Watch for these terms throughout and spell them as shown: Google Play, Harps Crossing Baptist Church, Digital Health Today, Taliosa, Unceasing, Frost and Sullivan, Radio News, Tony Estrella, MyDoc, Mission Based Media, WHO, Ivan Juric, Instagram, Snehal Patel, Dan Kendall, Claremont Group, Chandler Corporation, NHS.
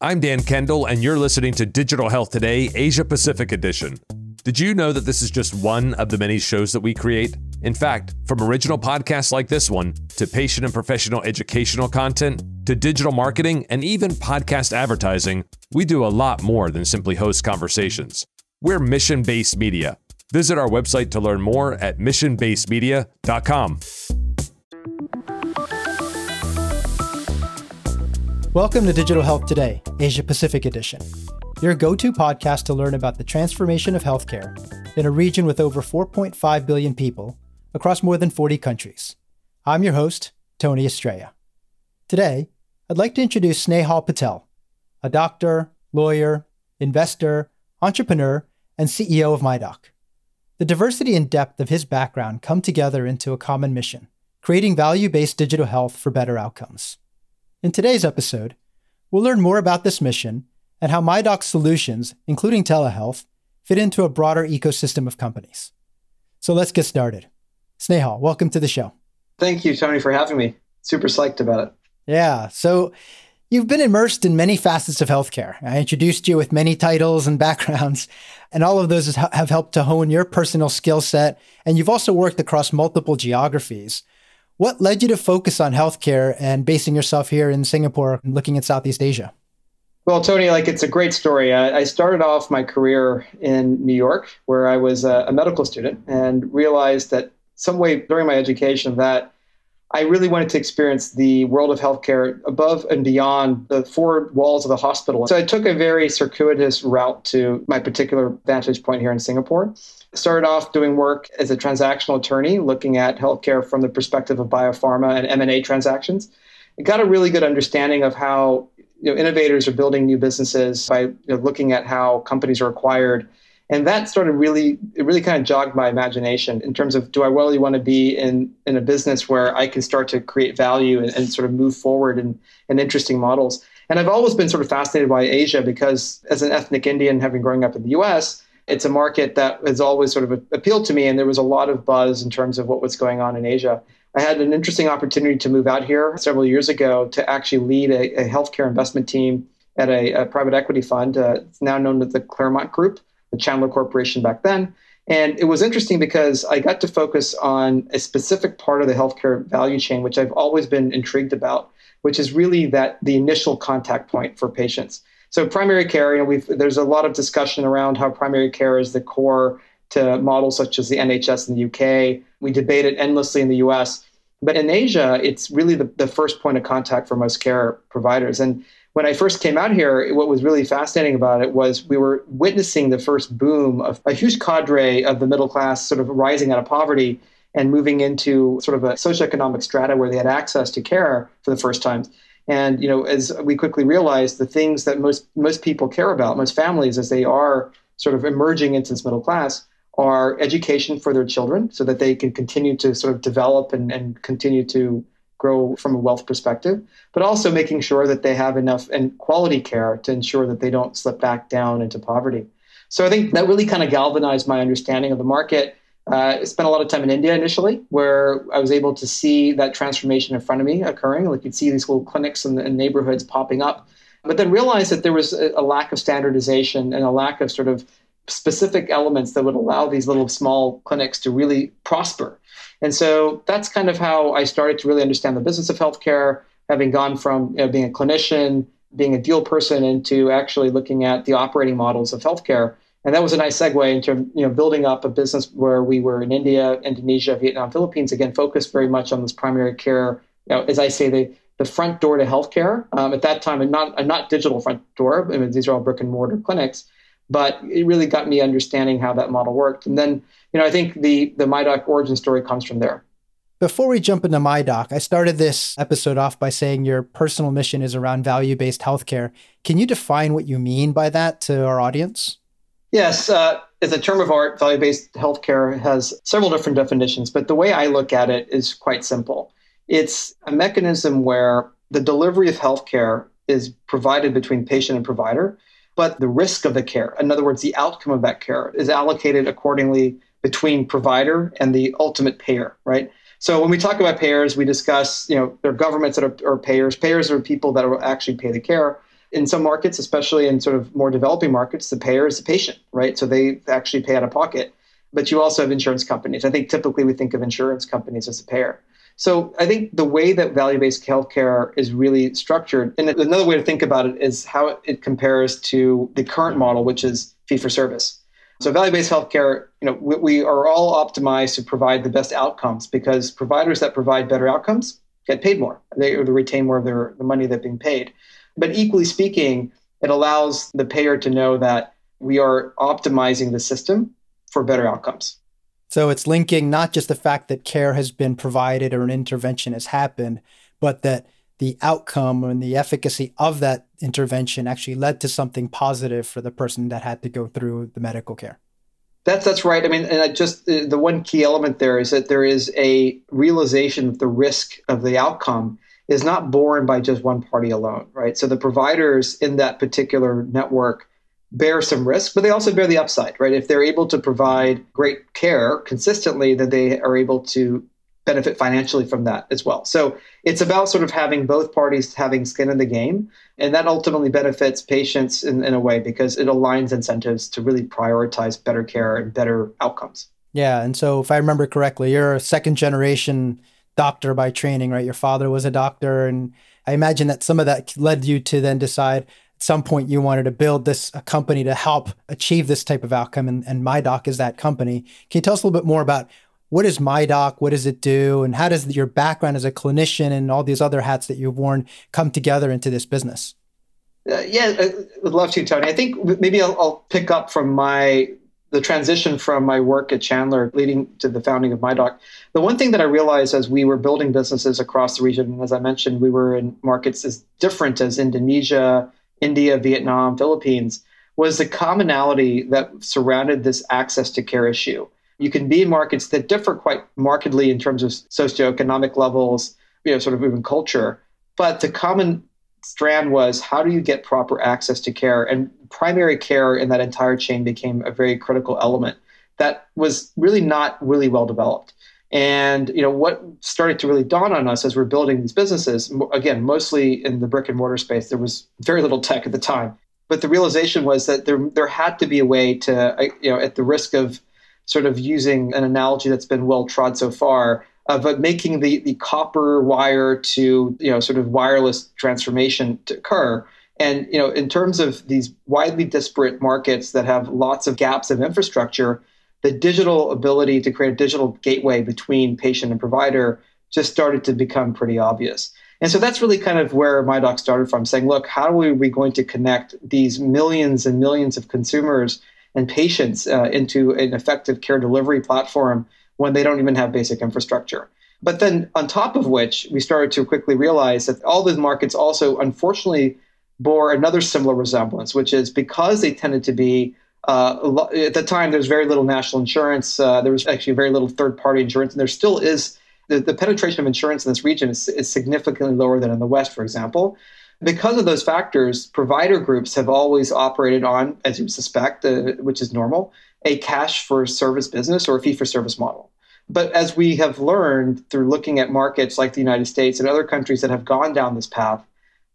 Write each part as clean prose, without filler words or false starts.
I'm Dan Kendall, and you're listening to Digital Health Today, Asia Pacific Edition. Did you know that this is just one of the many shows that we create? In fact, from original podcasts like this one, to patient and professional educational content, to digital marketing, and even podcast advertising, we do a lot more than simply host conversations. We're Mission Based Media. Visit our website to learn more at missionbasedmedia.com. Welcome to Digital Health Today, Asia Pacific Edition, your go-to podcast to learn about the transformation of healthcare in a region with over 4.5 billion people across more than 40 countries. I'm your host, Tony Estrella. Today, I'd like to introduce Snehal Patel, a doctor, lawyer, investor, entrepreneur, and CEO of MyDoc. The diversity and depth of his background come together into a common mission, creating value-based digital health for better outcomes. In today's episode, we'll learn more about this mission and how MyDoc's solutions, including telehealth, fit into a broader ecosystem of companies. So let's get started. Snehal, welcome to the show. Thank you, Tony, for having me. Super psyched about it. Yeah. So you've been immersed in many facets of healthcare. I introduced you with many titles and backgrounds, and all of those have helped to hone your personal skill set. And you've also worked across multiple geographies. What led you to focus on healthcare and basing yourself here in Singapore and looking at Southeast Asia? Well, Tony, it's a great story. I started off my career in New York, where I was a medical student, and realized that some way during my education that I really wanted to experience the world of healthcare above and beyond the four walls of the hospital. So I took a very circuitous route to my particular vantage point here in Singapore. I started off doing work as a transactional attorney, looking at healthcare from the perspective of biopharma and M&A transactions. I got a really good understanding of how innovators are building new businesses by looking at how companies are acquired. And that really kind of jogged my imagination in terms of, do I really want to be in a business where I can start to create value and sort of move forward in interesting models? And I've always been sort of fascinated by Asia because as an ethnic Indian, having grown up in the US, it's a market that has always sort of appealed to me. And there was a lot of buzz in terms of what was going on in Asia. I had an interesting opportunity to move out here several years ago to actually lead a healthcare investment team at a private equity fund. It's now known as the Claremont Group, the Chandler Corporation back then. And it was interesting because I got to focus on a specific part of the healthcare value chain, which I've always been intrigued about, which is really that the initial contact point for patients. So primary care, there's a lot of discussion around how primary care is the core to models such as the NHS in the UK. We debate it endlessly in the US. But in Asia, it's really the first point of contact for most care providers. And when I first came out here, what was really fascinating about it was we were witnessing the first boom of a huge cadre of the middle class sort of rising out of poverty and moving into sort of a socioeconomic strata where they had access to care for the first time. And, as we quickly realized, the things that most people care about, most families, as they are sort of emerging into this middle class, are education for their children so that they can continue to sort of develop and continue to grow from a wealth perspective, but also making sure that they have enough and quality care to ensure that they don't slip back down into poverty. So I think that really kind of galvanized my understanding of the market. I spent a lot of time in India initially, where I was able to see that transformation in front of me occurring. You'd see these little clinics in neighborhoods popping up, but then realized that there was a lack of standardization and a lack of sort of specific elements that would allow these little small clinics to really prosper. And so that's kind of how I started to really understand the business of healthcare, having gone from being a clinician, being a deal person, into actually looking at the operating models of healthcare. And that was a nice segue into building up a business where we were in India, Indonesia, Vietnam, Philippines, again, focused very much on this primary care, as I say, the front door to healthcare. At that time, and not digital front door, these are all brick and mortar clinics. But it really got me understanding how that model worked. And then, I think the MyDoc origin story comes from there. Before we jump into MyDoc, I started this episode off by saying your personal mission is around value-based healthcare. Can you define what you mean by that to our audience? Yes. As a term of art, value-based healthcare has several different definitions, but the way I look at it is quite simple. It's a mechanism where the delivery of healthcare is provided between patient and provider, but the risk of the care, in other words, the outcome of that care, is allocated accordingly between provider and the ultimate payer, right? So when we talk about payers, we discuss, there are governments that are payers. Payers are people that will actually pay the care. in some markets, especially in sort of more developing markets, the payer is the patient, right? So they actually pay out of pocket. But you also have insurance companies. I think typically we think of insurance companies as a payer. So I think the way that value-based healthcare is really structured, and another way to think about it is how it compares to the current model, which is fee-for-service. So value-based healthcare, we are all optimized to provide the best outcomes because providers that provide better outcomes get paid more. They retain more of the money that's being paid. But equally speaking, it allows the payer to know that we are optimizing the system for better outcomes. So it's linking not just the fact that care has been provided or an intervention has happened, but that the outcome and the efficacy of that intervention actually led to something positive for the person that had to go through the medical care. That's right. I mean, and the one key element there is that there is a realization that the risk of the outcome is not borne by just one party alone, right? So the providers in that particular network bear some risk, but they also bear the upside, right? If they're able to provide great care consistently, then they are able to benefit financially from that as well. So it's about sort of having both parties having skin in the game, and that ultimately benefits patients in a way because it aligns incentives to really prioritize better care and better outcomes. Yeah, and so if I remember correctly, you're a second generation doctor by training, right? Your father was a doctor, and I imagine that some of that led you to then decide at some point you wanted to build a company to help achieve this type of outcome, and MyDoc is that company. Can you tell us a little bit more about what is MyDoc, what does it do, and how does your background as a clinician and all these other hats that you've worn come together into this business? Yeah, I would love to, Tony. I think maybe I'll pick up from the transition from my work at Chandler leading to the founding of MyDoc. The one thing that I realized as we were building businesses across the region, and as I mentioned, we were in markets as different as Indonesia, India, Vietnam, Philippines, was the commonality that surrounded this access to care issue. You can be in markets that differ quite markedly in terms of socioeconomic levels, sort of even culture, but the common strand was, how do you get proper access to care? And primary care in that entire chain became a very critical element that was really not really well developed. And what started to really dawn on us as we're building these businesses, again, mostly in the brick and mortar space, there was very little tech at the time. But the realization was that there had to be a way to, at the risk of sort of using an analogy that's been well trod so far, of making the copper wire to sort of wireless transformation to occur. And in terms of these widely disparate markets that have lots of gaps of infrastructure, the digital ability to create a digital gateway between patient and provider just started to become pretty obvious. And so that's really kind of where MyDoc started from, saying, look, how are we going to connect these millions and millions of consumers and patients into an effective care delivery platform when they don't even have basic infrastructure? But then on top of which, we started to quickly realize that all those markets also, unfortunately, bore another similar resemblance, which is because they tended to be, at the time, there's very little national insurance. There was actually very little third-party insurance. And there still is, the penetration of insurance in this region is significantly lower than in the West, for example. Because of those factors, provider groups have always operated on, as you suspect, which is normal, a cash-for-service business or a fee-for-service model. But as we have learned through looking at markets like the United States and other countries that have gone down this path,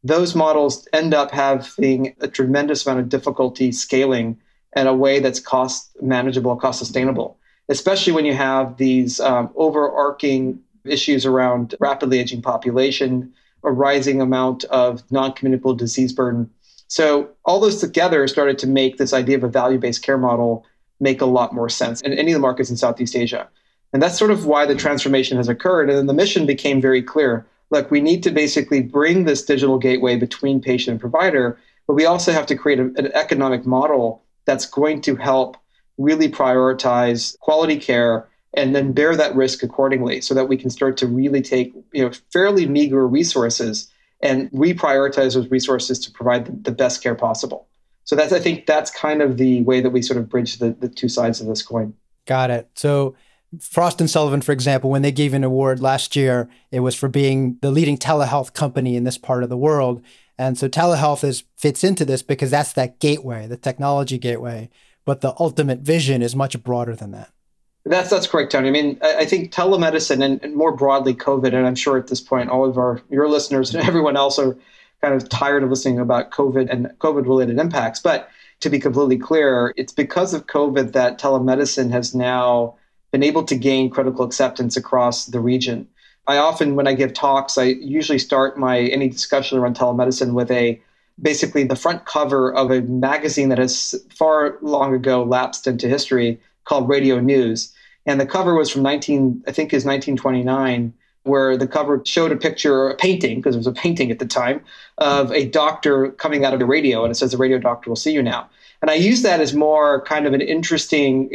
those models end up having a tremendous amount of difficulty scaling in a way that's cost manageable, cost sustainable, especially when you have these overarching issues around rapidly aging population, a rising amount of non-communicable disease burden. So all those together started to make this idea of a value-based care model make a lot more sense in any of the markets in Southeast Asia. And that's sort of why the transformation has occurred. And then the mission became very clear. Look, we need to basically bring this digital gateway between patient and provider, but we also have to create an economic model that's going to help really prioritize quality care and then bear that risk accordingly so that we can start to really take fairly meager resources and reprioritize those resources to provide the best care possible. So I think that's kind of the way that we sort of bridge the two sides of this coin. Got it. So Frost and Sullivan, for example, when they gave an award last year, it was for being the leading telehealth company in this part of the world. And so telehealth fits into this because that's that gateway, the technology gateway. But the ultimate vision is much broader than that. That's correct, Tony. I mean, I think telemedicine and more broadly COVID, and I'm sure at this point, all of your listeners and everyone else are kind of tired of listening about COVID and COVID-related impacts. But to be completely clear, it's because of COVID that telemedicine has now been able to gain critical acceptance across the region. I often, when I give talks, I usually start any discussion around telemedicine with basically the front cover of a magazine that has far long ago lapsed into history called Radio News. And the cover was from 1929, where the cover showed a painting, because it was a painting at the time, of a doctor coming out of the radio. And it says, the radio doctor will see you now. And I use that as more kind of an interesting,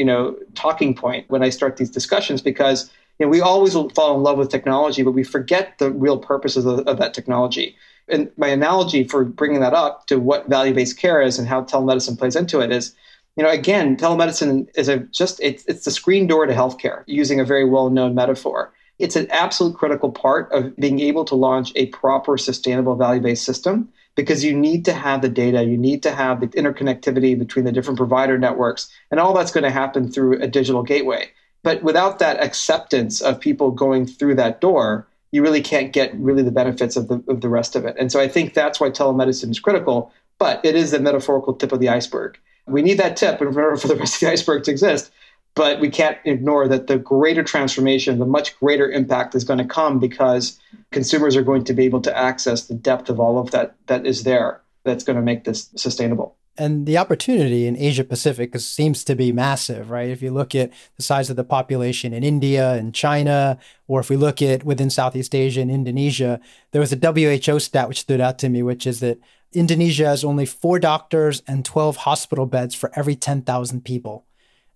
talking point when I start these discussions, because we always will fall in love with technology, but we forget the real purposes of that technology. And my analogy for bringing that up to what value-based care is and how telemedicine plays into it is, again, telemedicine is it's the screen door to healthcare, using a very well-known metaphor. It's an absolute critical part of being able to launch a proper, sustainable, value-based system, because you need to have the data, you need to have the interconnectivity between the different provider networks, and all that's going to happen through a digital gateway. But without that acceptance of people going through that door, you really can't get really the benefits of the rest of it. And so I think that's why telemedicine is critical, but it is the metaphorical tip of the iceberg. We need that tip in order for the rest of the iceberg to exist, but we can't ignore that the greater transformation, the much greater impact is going to come because consumers are going to be able to access the depth of all of that is there that's going to make this sustainable. And the opportunity in Asia Pacific seems to be massive, right? If you look at the size of the population in India and China, or if we look at within Southeast Asia and Indonesia, there was a WHO stat which stood out to me, which is that Indonesia has only 4 doctors and 12 hospital beds for every 10,000 people.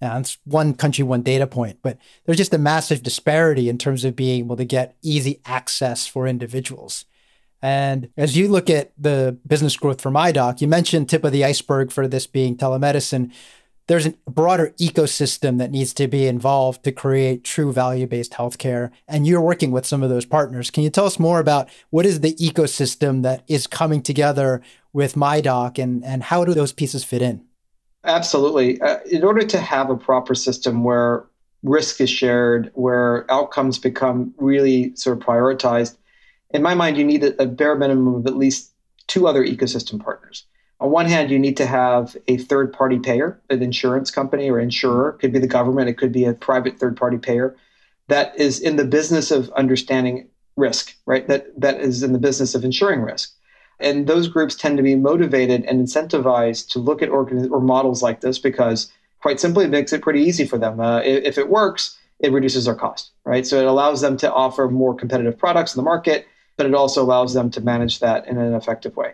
Now, it's one country, one data point, but there's just a massive disparity in terms of being able to get easy access for individuals. And as you look at the business growth for MyDoc, you mentioned tip of the iceberg for this being telemedicine. There's a broader ecosystem that needs to be involved to create true value-based healthcare. And you're working with some of those partners. Can you tell us more about what is the ecosystem that is coming together with MyDoc and how do those pieces fit in? Absolutely. In order to have a proper system where risk is shared, where outcomes become really sort of prioritized, in my mind, you need a bare minimum of at least 2 other ecosystem partners. On one hand, you need to have a third-party payer, an insurance company or insurer. It could be the government. It could be a private third-party payer that is in the business of understanding risk, right? That is in the business of insuring risk. And those groups tend to be motivated and incentivized to look at or models like this because, quite simply, it makes it pretty easy for them. If it works, it reduces their cost, right? So it allows them to offer more competitive products in the market, but it also allows them to manage that in an effective way.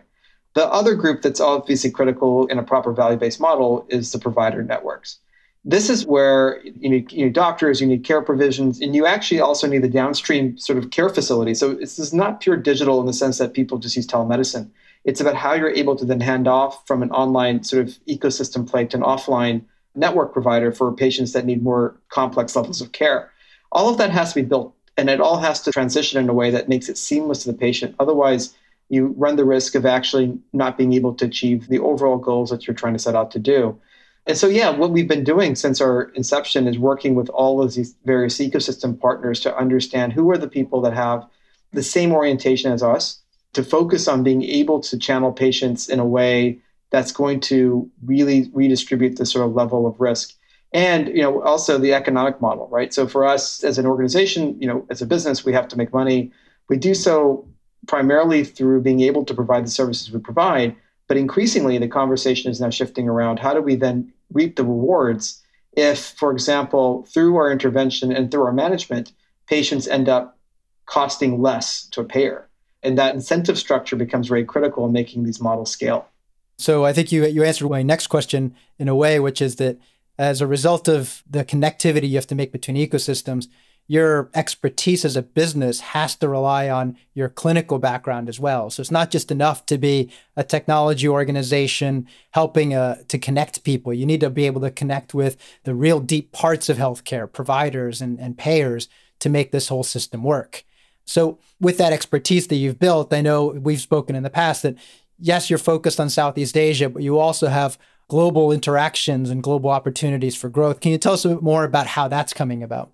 The other group that's obviously critical in a proper value-based model is the provider networks. This is where you need doctors, you need care provisions, and you actually also need the downstream sort of care facility. So this is not pure digital in the sense that people just use telemedicine. It's about how you're able to then hand off from an online sort of ecosystem play to an offline network provider for patients that need more complex levels of care. All of that has to be built, and it all has to transition in a way that makes it seamless to the patient. Otherwise, you run the risk of actually not being able to achieve the overall goals that you're trying to set out to do. And so, what we've been doing since our inception is working with all of these various ecosystem partners to understand who are the people that have the same orientation as us, to focus on being able to channel patients in a way that's going to really redistribute the sort of level of risk. And, also the economic model, right? So for us as an organization, as a business, we have to make money. We do so primarily through being able to provide the services we provide. But increasingly, the conversation is now shifting around how do we then reap the rewards if, for example, through our intervention and through our management, patients end up costing less to a payer. And that incentive structure becomes very critical in making these models scale. So I think you answered my next question in a way, which is that as a result of the connectivity you have to make between ecosystems, your expertise as a business has to rely on your clinical background as well. So it's not just enough to be a technology organization helping to connect people. You need to be able to connect with the real deep parts of healthcare, providers and payers to make this whole system work. So with that expertise that you've built, I know we've spoken in the past that, yes, you're focused on Southeast Asia, but you also have global interactions and global opportunities for growth. Can you tell us a bit more about how that's coming about?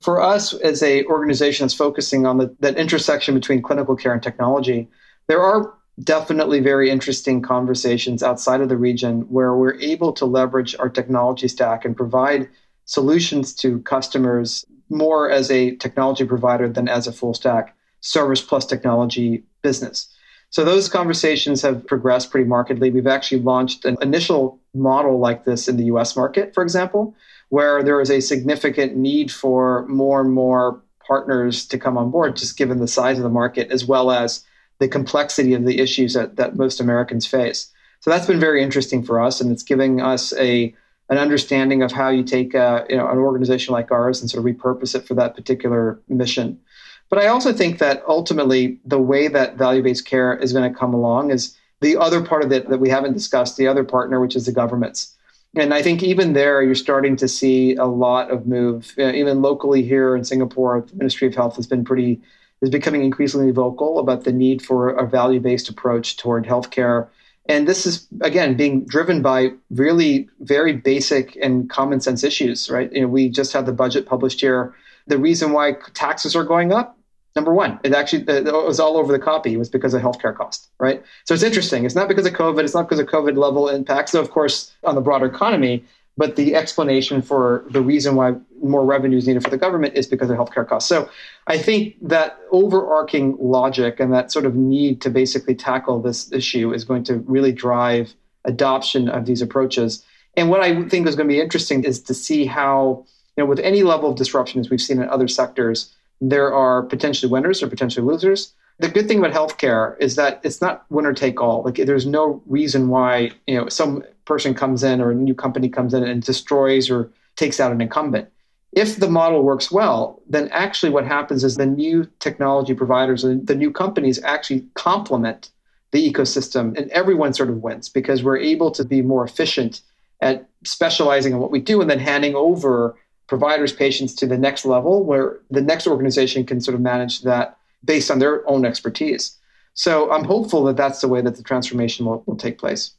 For us as an organization that's focusing on that intersection between clinical care and technology, there are definitely very interesting conversations outside of the region where we're able to leverage our technology stack and provide solutions to customers more as a technology provider than as a full stack service plus technology business. So those conversations have progressed pretty markedly. We've actually launched an initial model like this in the US market, for example, where there is a significant need for more and more partners to come on board, just given the size of the market, as well as the complexity of the issues that most Americans face. So that's been very interesting for us, and it's giving us an understanding of how you take an organization like ours and sort of repurpose it for that particular mission. But I also think that ultimately the way that value-based care is going to come along is the other part of it that we haven't discussed, the other partner, which is the governments. And I think even there, you're starting to see a lot of move. Even locally here in Singapore, the Ministry of Health is becoming increasingly vocal about the need for a value-based approach toward healthcare. And this is, again, being driven by really very basic and common sense issues, right? We just had the budget published here. The reason why taxes are going up, number one, it was all over the copy. It was because of healthcare cost, right? So it's interesting. It's not because of COVID. It's not because of COVID level impacts, though, of course, on the broader economy. But the explanation for the reason why more revenue is needed for the government is because of healthcare costs. So I think that overarching logic and that sort of need to basically tackle this issue is going to really drive adoption of these approaches. And what I think is going to be interesting is to see how, with any level of disruption as we've seen in other sectors, there are potentially winners or potentially losers. The good thing about healthcare is that it's not winner take all. Like, there's no reason why some person comes in or a new company comes in and destroys or takes out an incumbent. If the model works well, then actually what happens is the new technology providers and the new companies actually complement the ecosystem, and everyone sort of wins because we're able to be more efficient at specializing in what we do and then handing over providers, patients to the next level where the next organization can sort of manage that based on their own expertise. So I'm hopeful that that's the way that the transformation will take place.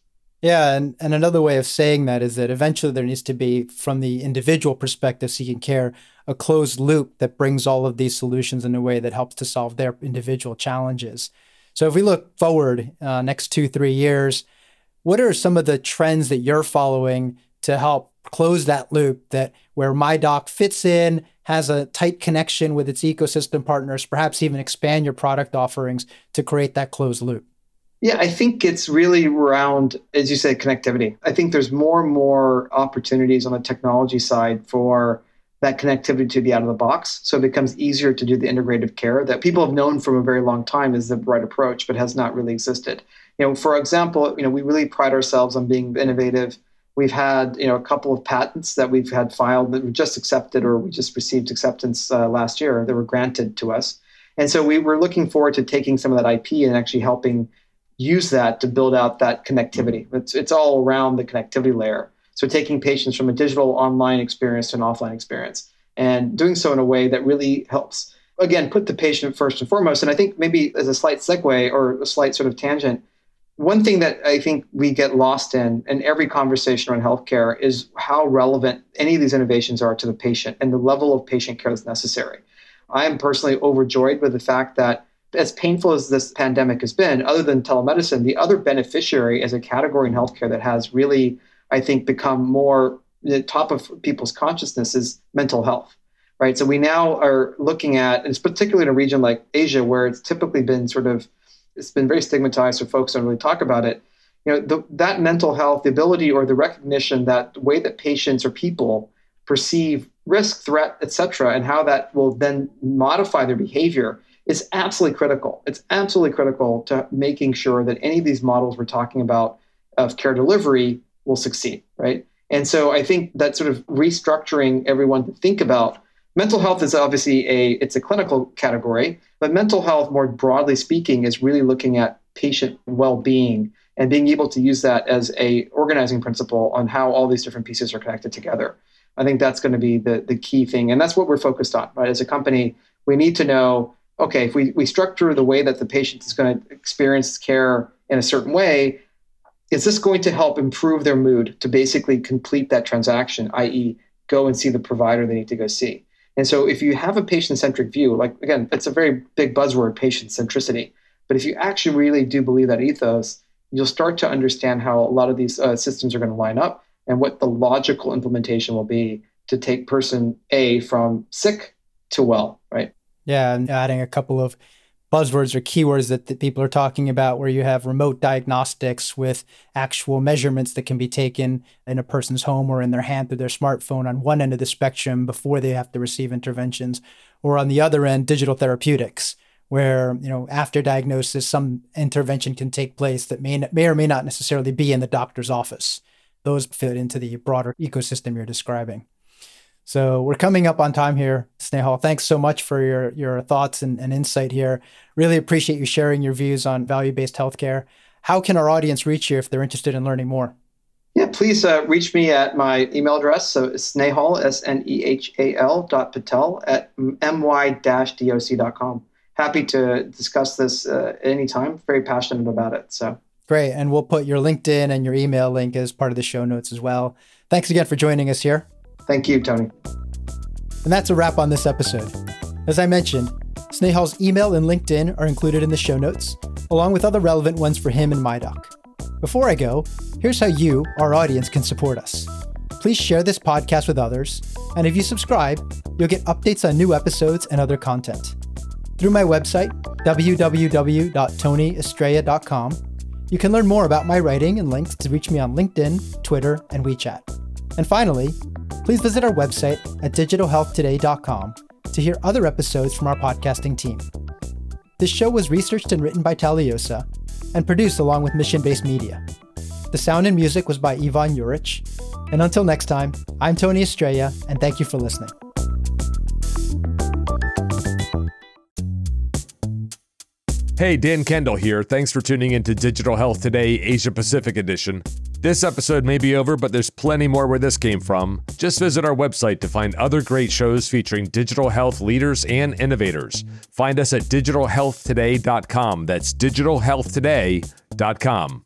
Yeah. And another way of saying that is that eventually there needs to be, from the individual perspective seeking care, a closed loop that brings all of these solutions in a way that helps to solve their individual challenges. So if we look forward next 2-3 years, what are some of the trends that you're following to help close that loop that where MyDoc fits in, has a tight connection with its ecosystem partners, perhaps even expand your product offerings to create that closed loop? Yeah, I think it's really around, as you say, connectivity. I think there's more and more opportunities on the technology side for that connectivity to be out of the box. So it becomes easier to do the integrative care that people have known from a very long time is the right approach, but has not really existed. For example, we really pride ourselves on being innovative. We've had, a couple of patents that we've had filed that were just accepted, or we just received acceptance last year that were granted to us. And so we were looking forward to taking some of that IP and actually helping use that to build out that connectivity. It's all around the connectivity layer. So taking patients from a digital online experience to an offline experience and doing so in a way that really helps, again, put the patient first and foremost. And I think maybe as a slight segue or a slight sort of tangent, one thing that I think we get lost in every conversation around healthcare is how relevant any of these innovations are to the patient and the level of patient care that's necessary. I am personally overjoyed with the fact that as painful as this pandemic has been, other than telemedicine, the other beneficiary as a category in healthcare that has really, I think, become more the top of people's consciousness is mental health, right? So we now are looking at, and it's particularly in a region like Asia where it's typically been it's been very stigmatized, so folks don't really talk about it. That mental health, the ability or the recognition that the way that patients or people perceive risk, threat, et cetera, and how that will then modify their behavior is absolutely critical. It's absolutely critical to making sure that any of these models we're talking about of care delivery will succeed, right? And so I think that sort of restructuring everyone to think about mental health is obviously a clinical category, but mental health, more broadly speaking, is really looking at patient well-being and being able to use that as a organizing principle on how all these different pieces are connected together. I think that's going to be the key thing. And that's what we're focused on, right? As a company, we need to know, okay, if we structure the way that the patient is going to experience care in a certain way, is this going to help improve their mood to basically complete that transaction, i.e. go and see the provider they need to go see? And so if you have a patient-centric view, like, again, it's a very big buzzword, patient centricity, But if you actually really do believe that ethos, you'll start to understand how a lot of these systems are going to line up and what the logical implementation will be to take person A from sick to well, right? Yeah, and adding a couple of buzzwords or keywords that people are talking about, where you have remote diagnostics with actual measurements that can be taken in a person's home or in their hand through their smartphone on one end of the spectrum before they have to receive interventions, or on the other end, digital therapeutics, where, you know, after diagnosis, some intervention can take place that may or may not necessarily be in the doctor's office. Those fit into the broader ecosystem you're describing. So we're coming up on time here, Snehal. Thanks so much for your thoughts and insight here. Really appreciate you sharing your views on value-based healthcare. How can our audience reach you if they're interested in learning more? Yeah, please reach me at my email address. So it's Snehal, Snehal.patel@my-doc.com. Happy to discuss this anytime. Very passionate about it. So great. And we'll put your LinkedIn and your email link as part of the show notes as well. Thanks again for joining us here. Thank you, Tony. And that's a wrap on this episode. As I mentioned, Snehal's email and LinkedIn are included in the show notes, along with other relevant ones for him and MyDoc. Before I go, here's how you, our audience, can support us. Please share this podcast with others, and if you subscribe, you'll get updates on new episodes and other content. Through my website, www.tonyestrella.com, you can learn more about my writing and links to reach me on LinkedIn, Twitter, and WeChat. And finally, please visit our website at digitalhealthtoday.com to hear other episodes from our podcasting team. This show was researched and written by Taliosa and produced along with Mission Based Media. The sound and music was by Ivan Juric. And until next time, I'm Tony Estrella, and thank you for listening. Hey, Dan Kendall here. Thanks for tuning in to Digital Health Today, Asia Pacific edition. This episode may be over, but there's plenty more where this came from. Just visit our website to find other great shows featuring digital health leaders and innovators. Find us at digitalhealthtoday.com. That's digitalhealthtoday.com.